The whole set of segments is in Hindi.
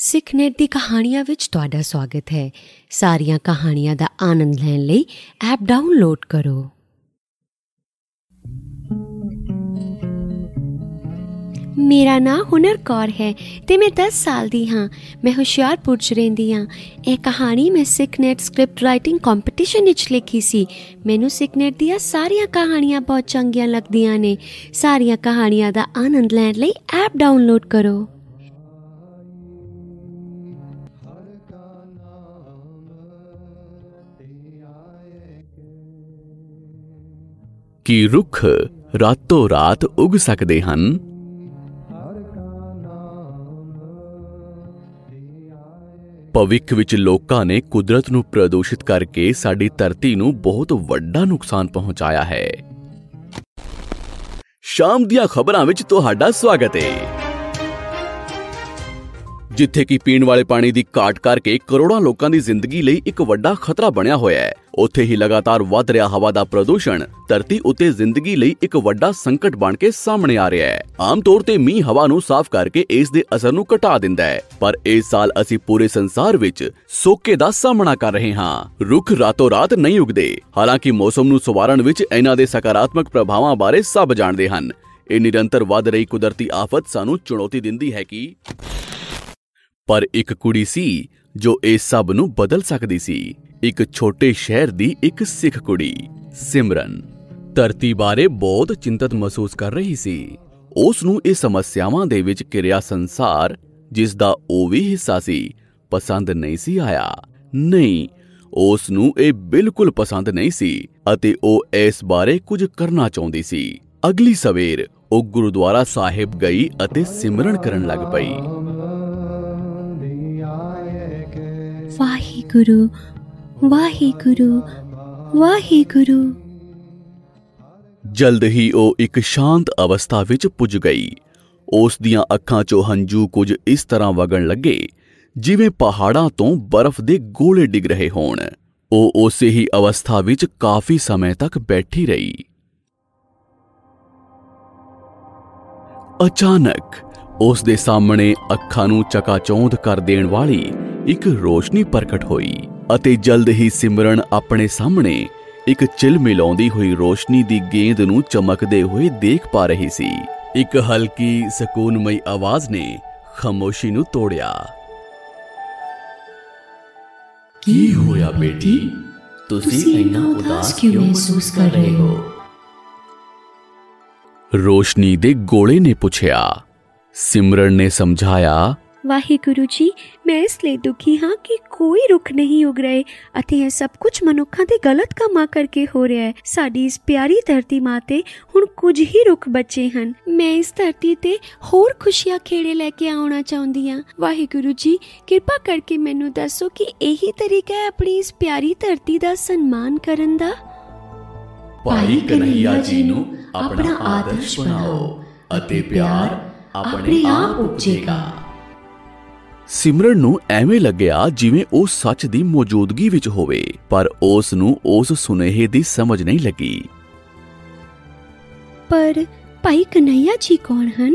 सिखनेट दी कहानियां विच तुहाडा स्वागत है। सारियां कहानियां दा आनंद लैण लई ऐप डाउनलोड करो। मेरा नां हुनर कौर है ते मैं 10 साल दी हां। मैं हुशियारपुर च रहिंदी हां। यह कहानी मैं सिखनेट स्क्रिप्ट राइटिंग कंपीटीशन विच लिखी सी। मैनू सिखनेट दियां सारियां कहानियां बहुत चंगियां लगदियां ने। सारियां कहानियां दा आनंद लैण लई ऐप डाउनलोड करो। कि रुख रातों रात उग सकते हैं, भविष्य विच लोकां ने कुदरत नूं प्रदूषित करके साडी धरती नूं बहुत वड्डा नुकसान पहुंचाया है। शाम दियां खबरां विच तुहाडा स्वागत है, जिथे कि पीण वाले पानी दी घाट करके करोड़ां लोकां दी जिंदगी लई एक वड्डा खतरा बनिया होया है। उत्थे ही लगातार वध रहा हवा दा प्रदूषण धरती उत्ते जिंदगी लई एक वड्डा संकट बन के सामने आ रहा है। आम तौर ते मींह हवा नूं साफ करके इस दे असर नूं घटा दिंदा है, पर इस साल असी पूरे संसार विच सोके दा सामना कर रहे हां। रुख रातों रात नहीं उगदे, हालांकि मौसम नूं सुवारन विच इन्हां दे सकारात्मक प्रभावां बारे सब जाणदे हन। इह निरंतर वध रही कुदरती आफत सानूं चुनौती दिंदी है कि पर एक कुड़ी सी जो इह सब नूं बदल सकदी सी। ਇੱਕ ਛੋਟੇ ਸ਼ਹਿਰ ਦੀ ਇੱਕ ਸਿੱਖ ਕੁੜੀ ਸਿਮਰਨ ਧਰਤੀ ਬਾਰੇ ਬਹੁਤ ਚਿੰਤਤ ਮਹਿਸੂਸ ਕਰ ਰਹੀ ਸੀ। ਉਸ ਨੂੰ ਇਹ ਸਮੱਸਿਆਵਾਂ ਦੇ ਵਿੱਚ ਕਿਰਿਆ ਸੰਸਾਰ, ਜਿਸ ਦਾ ਉਹ ਵੀ ਹਿੱਸਾ ਸੀ, ਪਸੰਦ ਨਹੀਂ ਸੀ ਆਇਆ। ਨਹੀਂ, ਉਸ ਨੂੰ ਇਹ ਬਿਲਕੁਲ ਪਸੰਦ ਨਹੀਂ ਸੀ ਅਤੇ ਉਹ ਇਸ ਬਾਰੇ ਕੁਝ ਕਰਨਾ ਚਾਹੁੰਦੀ ਸੀ। ਅਗਲੀ ਸਵੇਰ ਉਹ ਗੁਰਦੁਆਰਾ ਸਾਹਿਬ ਗਈ ਅਤੇ ਸਿਮਰਨ ਕਰਨ ਲੱਗ ਪਈ। ਵਾਹਿਗੁਰੂ ਵਾਹਿਗੁਰੂ ਵਾਹਿਗੁਰੂ। ਜਲਦ ਹੀ ਉਹ ਇੱਕ ਸ਼ਾਂਤ ਅਵਸਥਾ ਵਿੱਚ ਪੁੱਜ ਗਈ। ਉਸ ਦੀਆਂ ਅੱਖਾਂ 'ਚੋਂ ਹੰਝੂ ਕੁਝ ਇਸ ਤਰ੍ਹਾਂ ਵਗਣ ਲੱਗੇ ਜਿਵੇਂ ਪਹਾੜਾਂ ਤੋਂ ਬਰਫ਼ ਦੇ ਗੋਲੇ ਡਿੱਗ ਰਹੇ ਹੋਣ। ਉਹ ਉਸੇ ਹੀ ਅਵਸਥਾ ਵਿੱਚ ਕਾਫ਼ੀ ਸਮੇਂ ਤੱਕ ਬੈਠੀ ਰਹੀ। ਅਚਾਨਕ ਉਸ ਦੇ ਸਾਹਮਣੇ ਅੱਖਾਂ ਨੂੰ ਚਕਾਚੌਂਧ ਕਰ ਦੇਣ ਵਾਲੀ ਇੱਕ ਰੋਸ਼ਨੀ ਪ੍ਰਗਟ ਹੋਈ ਅਤੇ ਜਲਦ ਹੀ ਸਿਮਰਨ ਆਪਣੇ ਸਾਹਮਣੇ ਇੱਕ ਚਿਲਮਿਲਾਉਂਦੀ ਹੋਈ ਰੋਸ਼ਨੀ ਦੀ ਗੇਂਦ ਨੂੰ ਚਮਕਦੇ ਹੋਏ ਦੇਖ ਪਾ ਰਹੀ ਸੀ। ਇੱਕ ਹਲਕੀ ਸਕੂਨਮਈ ਆਵਾਜ਼ ਨੇ ਖਾਮੋਸ਼ੀ ਨੂੰ ਤੋੜਿਆ। ਕੀ ਹੋਇਆ ਬੇਟੀ, ਤੁਸੀਂ ਇੰਨਾ ਉਦਾਸ ਕਿਉਂ ਮਹਿਸੂਸ ਕਰ ਰਹੇ ਹੋ? ਰੋਸ਼ਨੀ ਦੇ ਗੋਲੇ ਨੇ ਪੁੱਛਿਆ। ਸਿਮਰਨ ਨੇ ਸਮਝਾਇਆ, ਵਾਹਿਗੁਰੂ ਜੀ, ਮੈਂ ਇਸ ਲਈ ਦੁਖੀ ਹਾਂ ਕਿ ਕੋਈ ਰੁੱਖ ਨਹੀਂ ਉਗ ਰਹੇ ਅਤੇ ਇਹ ਸਭ ਕੁਝ ਮਨੁੱਖਾਂ ਦੇ ਗਲਤ ਕੰਮਾਂ ਕਰਕੇ ਹੋ ਰਿਹਾ ਹੈ। ਸਾਡੀ ਇਸ ਪਿਆਰੀ ਧਰਤੀ ਮਾਂ ਤੇ ਹੁਣ ਕੁਝ ਹੀ ਰੁੱਖ ਬਚੇ ਹਨ। ਮੈਂ ਇਸ ਧਰਤੀ ਤੇ ਹੋਰ ਖੁਸ਼ੀਆਂ ਖੇੜੇ ਲੈ ਕੇ ਆਉਣਾ ਚਾਹੁੰਦੀ ਹਾਂ। ਵਾਹਿਗੁਰੂ ਜੀ, ਕਿਰਪਾ ਕਰਕੇ ਮੈਨੂੰ ਦੱਸੋ ਕਿ ਇਹੀ ਤਰੀਕਾ ਹੈ ਆਪਣੀ ਇਸ ਪਿਆਰੀ ਧਰਤੀ ਦਾ ਸਨਮਾਨ ਕਰਨ ਦਾ? ਭਾਈ ਕਨ੍ਹਈਆ ਜੀ ਨੂੰ ਆਪਣਾ ਆਦਰਸ਼ ਬਣਾਓ ਅਤੇ ਪਿਆਰ ਆਪਣੇ ਆਪ ਉਪਜੇਗਾ। ਸਿਮਰਨ ਨੂੰ ਐਵੇਂ ਲੱਗਿਆ ਜਿਵੇਂ ਉਹ ਸੱਚ ਦੀ ਮੌਜੂਦਗੀ ਵਿੱਚ ਹੋਵੇ, ਪਰ ਉਸ ਨੂੰ ਉਸ ਸੁਨੇਹੇ ਦੀ ਸਮਝ ਨਹੀਂ ਲੱਗੀ। ਪਰ ਭਾਈ ਕਨ੍ਹਈਆ ਜੀ ਕੌਣ ਹਨ?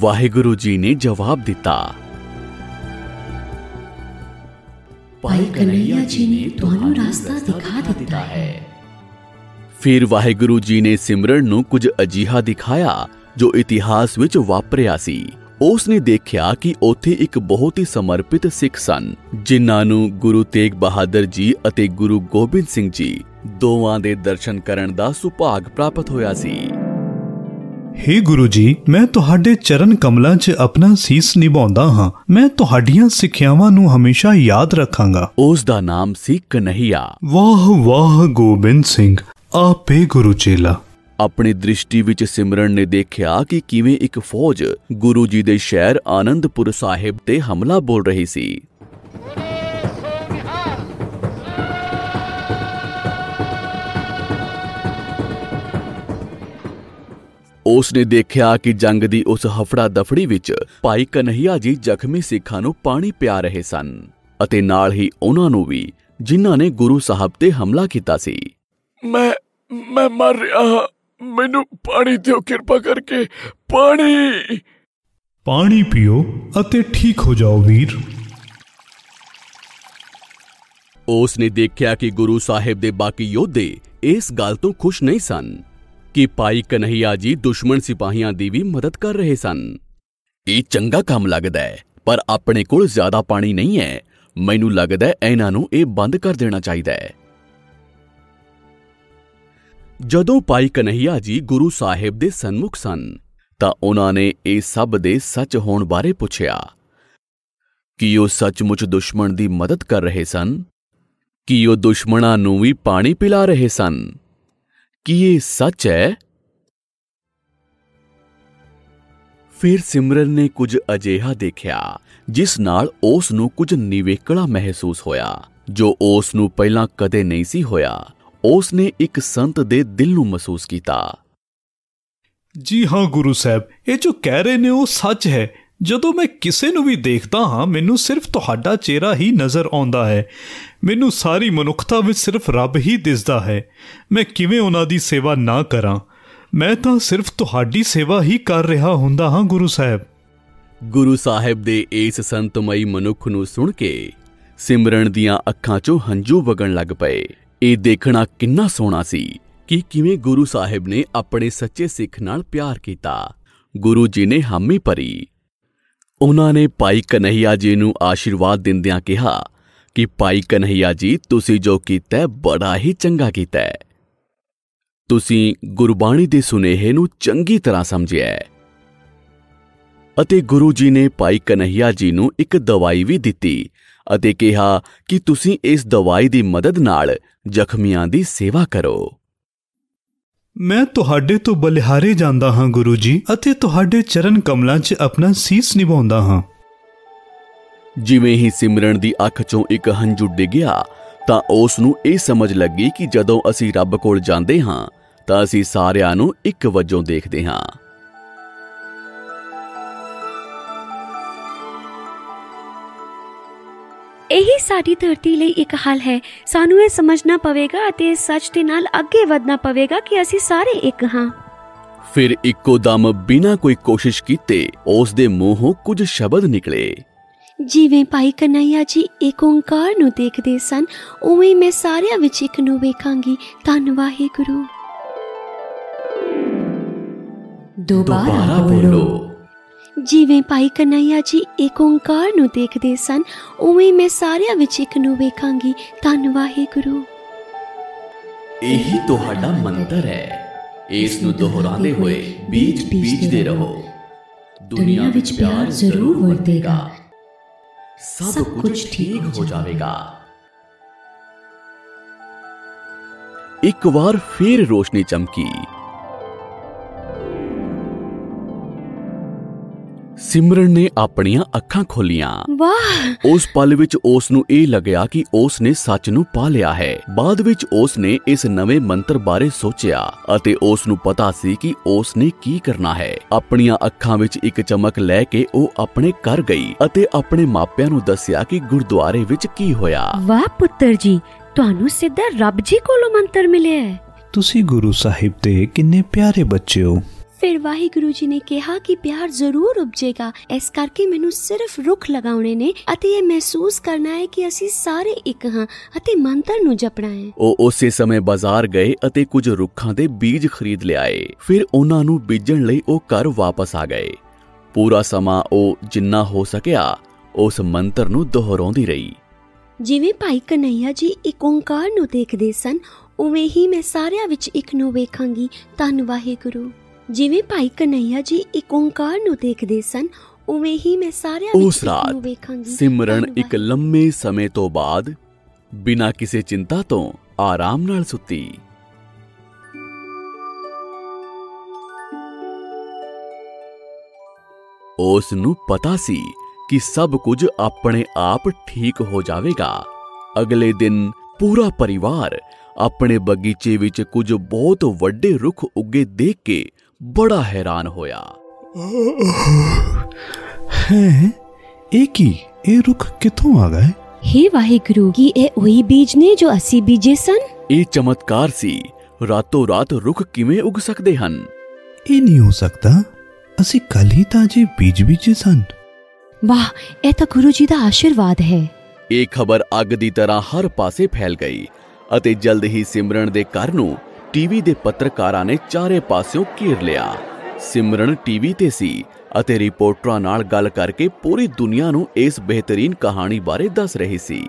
ਵਾਹਿਗੁਰੂ ਜੀ ਨੇ ਜਵਾਬ ਦਿੱਤਾ। ਭਾਈ ਕਨ੍ਹਈਆ ਜੀ ਨੇ ਤੁਹਾਨੂੰ ਰਸਤਾ ਦਿਖਾ ਦਿੱਤਾ ਹੈ। ਫਿਰ ਵਾਹਿਗੁਰੂ ਜੀ ਨੇ ਸਿਮਰਨ ਨੂੰ ਕੁਝ ਅਜੀਹਾ ਦਿਖਾਇਆ ਜੋ ਇਤਿਹਾਸ ਵਿੱਚ ਵਾਪਰਿਆ ਸੀ। उसने देखा कि उत्थे एक बहुत ही समर्पित सिख सन, जिन्हां नूं गुरु तेग बहादुर जी अते गुरु गोबिंद सिंह जी दोवां दे दर्शन करन दा सुभाग प्राप्त होया सी। हे गुरु जी, मैं तुहाडे चरण कमलां 'च अपना सीस निभाउंदा हां। मैं तुहाडीयां सिक्ख्यावां नूं हमेशा याद रखांगा। उस दा नाम सी कन्हैया। वाह वाह गोबिंद सिंह, आपे गुरु चेला। अपनी दृष्टि विच सिमरन ने देखा कि किवें एक फौज गुरु जी दे शहर आनंदपुर साहिब ते हमला बोल रही सी। उसने देखा कि जंग दी उस हफड़ा दफड़ी विच भाई कन्हैया जी जख्मी सिखां नूं पानी पिया रहे सन अते नाल ही उन्हां नूं भी जिन्हां ने गुरु साहब ते हमला कीता सी। मैं मर रहा। ਮੈਨੂੰ ਪਾਣੀ ਦਿਓ, ਕਿਰਪਾ ਕਰਕੇ ਪਾਣੀ। पानी पियो अते ठीक हो जाओ वीर। उसने देखा कि गुरु साहिब दे बाकी योद्धे इस गल तो खुश नहीं सन कि भाई कन्हैया जी दुश्मन सिपाहियां दी भी मदद कर रहे सन। ये चंगा काम लगदा है पर अपने कोल ज्यादा पानी नहीं है, मैनू लगदा है इन्हां नूं ये बंद कर देना चाहिदा है। जदों भाई कन्हैया जी गुरु साहिब दे सन्मुख सन ਤਾਂ ਉਹਨਾਂ ਨੇ ਇਹ ਸਭ ਦੇ ਸੱਚ ਹੋਣ ਬਾਰੇ ਪੁੱਛਿਆ ਕਿ ਉਹ ਸੱਚਮੁੱਚ ਦੁਸ਼ਮਣ ਦੀ ਮਦਦ ਕਰ ਰਹੇ ਸਨ, ਕਿ ਉਹ ਦੁਸ਼ਮਣਾਂ ਨੂੰ ਵੀ ਪਾਣੀ ਪਿਲਾ ਰਹੇ ਸਨ, ਕਿ ਇਹ ਸੱਚ ਹੈ। ਫਿਰ ਸਿਮਰਨ ਨੇ ਕੁਝ ਅਜਿਹਾ ਦੇਖਿਆ ਜਿਸ ਨਾਲ ਉਸ ਨੂੰ ਕੁਝ ਨਿਵੇਕਲਾ ਮਹਿਸੂਸ ਹੋਇਆ ਜੋ ਉਸ ਨੂੰ ਪਹਿਲਾਂ ਕਦੇ ਨਹੀਂ ਸੀ ਹੋਇਆ। ਉਸ ਨੇ ਇੱਕ ਸੰਤ ਦੇ ਦਿਲ ਨੂੰ ਮਹਿਸੂਸ ਕੀਤਾ। जी हाँ गुरु साहब, ये जो कह रहे ने वो सच है। जदों मैं किसी नूं भी देखता हाँ मैनू सिर्फ तुहाडा चेहरा ही नज़र आउंदा है। मैनू सारी मनुखता विच सिर्फ रब ही दिसदा है। मैं किवें उन्हां दी सेवा ना करां, मैं तां सिर्फ तुहाडी सेवा ही कर रहा हुंदा हाँ गुरु साहब। गुरु साहब दे इस संतमई मनुख नूं सुण के सिमरन दियां अखां चों हंझू वगण लग पए। ये देखना किन्ना सोहना सी कि किवें गुरु साहिब ने अपने सच्चे सिख नाल प्यार कीता। गुरु जी ने हामी भरी। उन्हां ने भाई कन्हैया जी नूं आशीर्वाद दिंदियां कहा कि भाई कन्हैया जी तुसीं जो कीता है बड़ा ही चंगा कीता है। तुसीं गुरबाणी दे सुनेहे नूं चंगी तरह समझिया है। अते गुरु जी ने भाई कन्हैया जी नूं एक दवाई भी दित्ती अते कहा कि तुसीं इस दवाई दी मदद नाल जख्मियां दी सेवा करो। मैं तुहाडे तो बलिहारे जांदा हाँ गुरु जी अते तुहाडे चरण कमलां च अपना सीस निभाउंदा हाँ। जिवें ही सिमरन दी अख चों एक हंझू डिगिया तां उस नूं इह समझ लगी कि जदों असीं रब कोल जांदे हाँ तां असीं सारिआं नूं इक वजों देखदे हाँ। यही साडी धरती लई एक हल है। सानू यह समझना पवेगा अते सच दे नाल अगे वधना पवेगा कि असी सारे एक हां। फिर इको दम बिना कोई कोशिश कीते उस दे मुंहों कुछ शब्द निकले। जिवें भाई कन्हैया जी एक ओंकार नू देखदे सन उवें मैं सारिआं विच इक नू वेखांगी। धन वाहिगुरू। दोबारा बोलो। जिवें भाई कन्हैया जी एक ओंकार नू देखदे सन उवें मैं सारिआं विच इक नू वेखांगी। धन वाहिगुरू। यही तुहाडा मंत्र है। इस नू दोहरांदे होए बीज बीजदे रहो। दुनिया विच प्यार जरूर वरतेगा, सब कुछ ठीक हो जावेगा। एक बार फिर रोशनी चमकी। सिमरन ने अपनियां अखां खोलियां। वाह! उस पल विच उसनूं इह लग्या कि उसने सच नूं पा लिया है। बाद विच उसने इस नवे मंत्र बारे सोचिया अते उसनूं पता सी कि उसने की करना है। अपनियां अखां विच एक चमक लै के ओ अपने घर गई अते अपने मापियां नूं दस्सिया कि गुरुद्वारे विच की होया। वाह पुत्तर जी, तुहानूं सिद्धा रब जी कोलों मंत्र मिलिया है। तुसीं गुरु साहिब दे किन्ने प्यारे बच्चे हो। फिर वाहिगुरु जी ने कहा कि प्यार जरूर उपजेगा, इस करके मैनू सिर्फ रुख लगाने ने अते ये महसूस करना है कि असी सारे एक हाँ अते मंत्र नू जपना है। ओ उसे समय बाजार गए अते कुछ रुखां दे बीज खरीद ले आए। फिर उन्हां नू बीजण लई ओ घर वापस आ गए। पूरा समा ओ जिन्ना हो सकिया उस मंत्र नू दोहराउंदी रही। जिवें भाई कन्हैया जी एक ओंकार नू देखदे सन उवें ही मैं सारिआं विच इक नू वेखांगी। धन वाहिगुरू। जिवें भाई कन्हैया जी एक ओंकार नू देखदे सन उवें ही मैं सारिआं विच इक नू वेखांगी। सिमरन एक लंबे समय तो बाद बिना किसी चिंता तो आराम नाल सुती। उस नू पता सी कि सब कुछ अपने आप ठीक हो जावेगा। अगले दिन पूरा परिवार अपने बगीचे विच कुछ बहुत वड्डे रुख उगे देख के बड़ा हैरान होया। हैं, एकी ए रुख कितों आ गए? हे वाहिगुरु, की ए ओही बीज ने जो असी बीजे सन? ए चमत्कार सी। रातों रात रुख किवें उग सकदे हन? ए नहीं हो सकता। ਅਸੀਂ ਕੱਲ ਹੀ ਤਾਂ ਜੇ ਬੀਜ ਬੀਜੇ ਸਨ। ਵਾਹ, ਇਹ ਤਾਂ ਗੁਰੂ ਜੀ ਦਾ ਆਸ਼ੀਰਵਾਦ ਹੈ। ਇਹ ਖਬਰ ਅੱਗ ਦੀ ਤਰ੍ਹਾਂ ਹਰ ਪਾਸੇ ਫੈਲ ਗਈ ਅਤੇ ਜਲਦ ਹੀ ਸਿਮਰਨ ਦੇ ਘਰ ਨੂੰ ਟੀਵੀ ਦੇ ਪੱਤਰਕਾਰਾਂ ਨੇ ਚਾਰੇ ਪਾਸਿਓਂ ਘੇਰ ਲਿਆ। ਸਿਮਰਨ ਟੀਵੀ ਤੇ ਸੀ ਅਤੇ ਰਿਪੋਰਟਰਾਂ ਨਾਲ ਗੱਲ ਕਰਕੇ ਪੂਰੀ ਦੁਨੀਆ ਨੂੰ ਇਸ ਬਿਹਤਰੀਨ ਕਹਾਣੀ ਬਾਰੇ ਦੱਸ ਰਹੀ ਸੀ।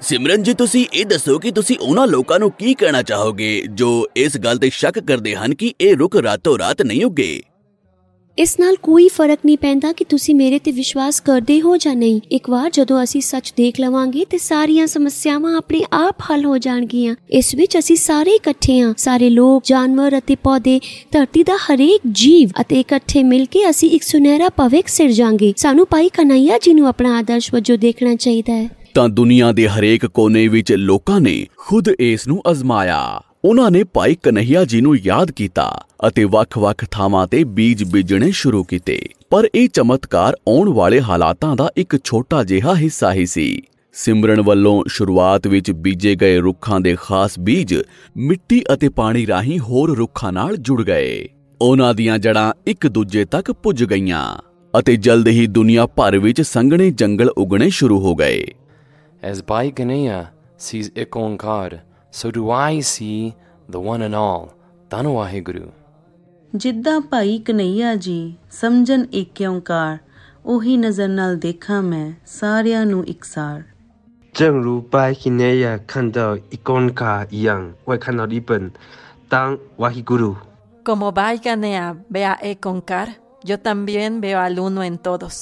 ਸਿਮਰਨ ਜੀ, ਤੁਸੀਂ ਇਹ ਦੱਸੋ ਕਿ ਤੁਸੀਂ ਉਹਨਾਂ ਲੋਕਾਂ ਨੂੰ ਕੀ ਕਹਿਣਾ ਚਾਹੋਗੇ ਜੋ ਇਸ ਗੱਲ ਤੇ ਸ਼ੱਕ ਕਰਦੇ ਹਨ ਕਿ ਇਹ ਰੁੱਖ ਰਾਤੋਂ ਰਾਤ ਨਹੀਂ ਉੱਗੇ? ਇਸ ਨਾਲ ਕੋਈ ਫਰਕ ਨਹੀਂ ਪੈਂਦਾ ਕਿ ਤੁਸੀਂ ਮੇਰੇ ਤੇ ਵਿਸ਼ਵਾਸ ਕਰਦੇ ਹੋ ਜਾਂ ਨਹੀਂ। ਇੱਕ ਵਾਰ ਜਦੋਂ ਅਸੀਂ ਸੱਚ ਦੇਖ ਲਵਾਂਗੇ ਤੇ ਸਾਰੀਆਂ ਸਮੱਸਿਆਵਾਂ ਆਪਣੇ ਆਪ ਹੱਲ ਹੋ ਜਾਣਗੀਆਂ। ਇਸ ਵਿੱਚ ਅਸੀਂ ਸਾਰੇ ਇਕੱਠੇ ਹਾਂ, ਸਾਰੇ ਲੋਕ, ਜਾਨਵਰ ਅਤੇ ਪੌਦੇ, ਧਰਤੀ ਦਾ ਹਰੇਕ ਜੀਵ, ਅਤੇ ਇਕੱਠੇ ਮਿਲ ਕੇ ਅਸੀਂ ਇੱਕ ਸੁਨਹਿਰਾ ਭਵਿੱਖ ਸਿਰਜਾਂਗੇ। ਸਾਨੂੰ ਭਾਈ ਕਨ੍ਹਈਆ ਜੀ ਨੂੰ ਆਪਣਾ ਆਦਰਸ਼ ਵਜੋਂ ਦੇਖਣਾ ਚਾਹੀਦਾ ਹੈ। ਤਾਂ ਦੁਨੀਆ ਦੇ ਹਰੇਕ ਕੋਨੇ ਵਿੱਚ ਲੋਕਾਂ ਨੇ ਖੁਦ ਇਸ ਨੂੰ ਅਜ਼ਮਾਇਆ। ਉਹਨਾਂ ਨੇ ਭਾਈ ਕਨ੍ਹਈਆ ਜੀ ਨੂੰ ਯਾਦ ਕੀਤਾ ਅਤੇ ਵੱਖ-ਵੱਖ ਥਾਵਾਂ ਤੇ ਬੀਜ ਬੀਜਣੇ ਸ਼ੁਰੂ ਕੀਤੇ। ਪਰ ਇਹ ਚਮਤਕਾਰ ਆਉਣ ਵਾਲੇ ਹਾਲਾਤਾਂ ਦਾ ਇੱਕ ਛੋਟਾ ਜਿਹਾ ਹਿੱਸਾ ਹੀ ਸੀ। ਸਿਮਰਨ ਵੱਲੋਂ ਸ਼ੁਰੂਆਤ ਵਿੱਚ ਬੀਜੇ ਗਏ ਰੁੱਖਾਂ ਦੇ ਖਾਸ ਬੀਜ ਮਿੱਟੀ ਅਤੇ ਪਾਣੀ ਰਾਹੀਂ ਹੋਰ ਰੁੱਖਾਂ ਨਾਲ ਜੁੜ ਗਏ। ਉਹਨਾਂ ਦੀਆਂ ਜੜ੍ਹਾਂ ਇੱਕ ਦੂਜੇ ਤੱਕ ਪੁੱਜ ਗਈਆਂ ਅਤੇ ਜਲਦ ਹੀ ਦੁਨੀਆ ਭਰ ਵਿੱਚ ਸੰਘਣੇ ਜੰਗਲ ਉਗਣੇ ਸ਼ੁਰੂ ਹੋ ਗਏ। As Bhai Kanhaiya sees ek onkar, so do I see the one and all. Dhan Waheguru. ਜਿੱਦਾਂ ਭਾਈ ਕਨ੍ਹਈਆ ਜੀ ਸਮਝਣ ਇੱਕ ਓਂਕਾਰ, ਉਹੀ ਨਜ਼ਰ ਨਾਲ ਦੇਖਾਂ ਮੈਂ ਸਾਰਿਆਂ ਨੂੰ ਇਕਸਾਰ।正如Bhai Kanhaiya看到一onkar一样，我也看到一本Dhan Waheguru。Como Bhai Kanhaiya ve a ek onkar, yo también veo al uno en todos.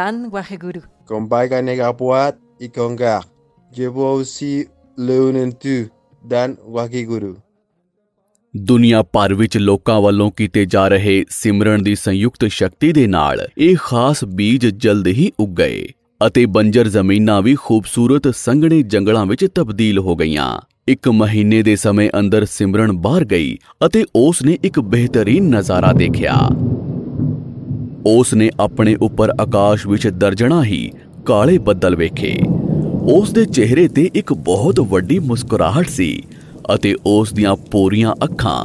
Dhan Waheguru. Con Bhai Kanhaiya puat y congar, llevo aussi leun en tu, Dan Waheguru। ਦੁਨੀਆ ਭਰ ਵਿੱਚ ਲੋਕਾਂ ਵੱਲੋਂ ਕੀਤੇ ਜਾ ਰਹੇ ਸਿਮਰਨ ਦੀ ਸੰਯੁਕਤ ਸ਼ਕਤੀ ਦੇ ਨਾਲ ਇਹ ਖਾਸ ਬੀਜ ਜਲਦ ਹੀ ਉੱਗ ਗਏ ਅਤੇ ਬੰਜਰ ਜ਼ਮੀਨਾਂ ਵੀ ਖੂਬਸੂਰਤ ਸੰਘਣੇ ਜੰਗਲਾਂ ਵਿੱਚ ਤਬਦੀਲ ਹੋ ਗਈਆਂ। ਇੱਕ ਮਹੀਨੇ ਦੇ ਸਮੇਂ ਅੰਦਰ ਸਿਮਰਨ ਬਾਹਰ ਗਈ ਅਤੇ ਉਸ ਨੇ ਇੱਕ ਬਿਹਤਰੀਨ ਨਜ਼ਾਰਾ ਦੇਖਿਆ। ਉਸ ਨੇ ਆਪਣੇ ਉੱਪਰ ਆਕਾਸ਼ ਵਿੱਚ ਦਰਜਣਾ ਹੀ ਕਾਲੇ ਬੱਦਲ ਵੇਖੇ। ਉਸ ਦੇ ਚਿਹਰੇ ਤੇ ਇੱਕ ਬਹੁਤ ਵੱਡੀ ਮੁਸਕਰਾਹਟ ਸੀ ਅਤੇ ਉਸ ਦੀਆਂ ਪੂਰੀਆਂ ਅੱਖਾਂ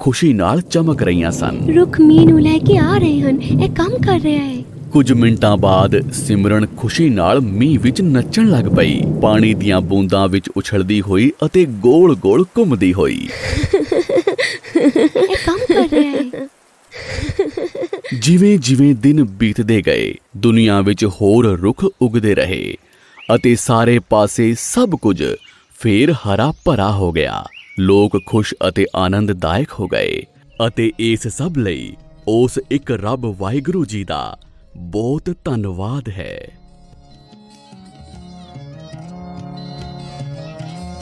ਖੁਸ਼ੀ ਨਾਲ ਚਮਕ ਰਹੀਆਂ ਸਨ। ਰੁੱਖ ਮੀਨੂੰ ਲੈ ਕੇ ਆ ਰਹੇ ਹਨ, ਇਹ ਕੰਮ ਕਰ ਰਿਹਾ ਹੈ। ਕੁਝ ਮਿੰਟਾਂ ਬਾਅਦ ਸਿਮਰਨ ਖੁਸ਼ੀ ਨਾਲ ਮੀਂਹ ਵਿੱਚ ਨੱਚਣ ਲੱਗ ਪਈ, ਪਾਣੀ ਦੀਆਂ ਬੂੰਦਾਂ ਵਿੱਚ ਉਛਲਦੀ ਹੋਈ ਅਤੇ ਗੋਲ-ਗੋਲ ਘੁੰਮਦੀ ਹੋਈ। ਇਹ ਕੰਮ ਕਰ ਰਿਹਾ ਹੈ। ਜਿਵੇਂ ਜਿਵੇਂ ਦਿਨ ਬੀਤਦੇ ਗਏ, ਦੁਨੀਆ ਵਿੱਚ ਹੋਰ ਰੁੱਖ ਉੱਗਦੇ ਰਹੇ ਅਤੇ ਸਾਰੇ ਪਾਸੇ ਸਭ ਕੁਝ ਫੇਰ ਹਰਾ ਭਰਾ ਹੋ ਗਿਆ। ਲੋਕ ਖੁਸ਼ ਅਤੇ ਆਨੰਦਦਾਇਕ ਹੋ ਗਏ ਅਤੇ ਇਸ ਸਭ ਲਈ ਉਸ ਇੱਕ ਰੱਬ ਵਾਹਿਗੁਰੂ ਜੀ ਦਾ ਬਹੁਤ ਧੰਨਵਾਦ ਹੈ।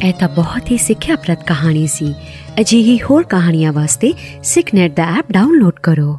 ਇਹ ਤਾਂ ਬਹੁਤ ਹੀ ਸਿੱਖਿਆਪ੍ਰਦ ਕਹਾਣੀ ਸੀ। ਅਜਿਹੀ ਹੋਰ ਕਹਾਣੀਆਂ ਵਾਸਤੇ ਸਿੱਖਨੈਟ ਦਾ ਐਪ ਡਾਊਨਲੋਡ ਕਰੋ।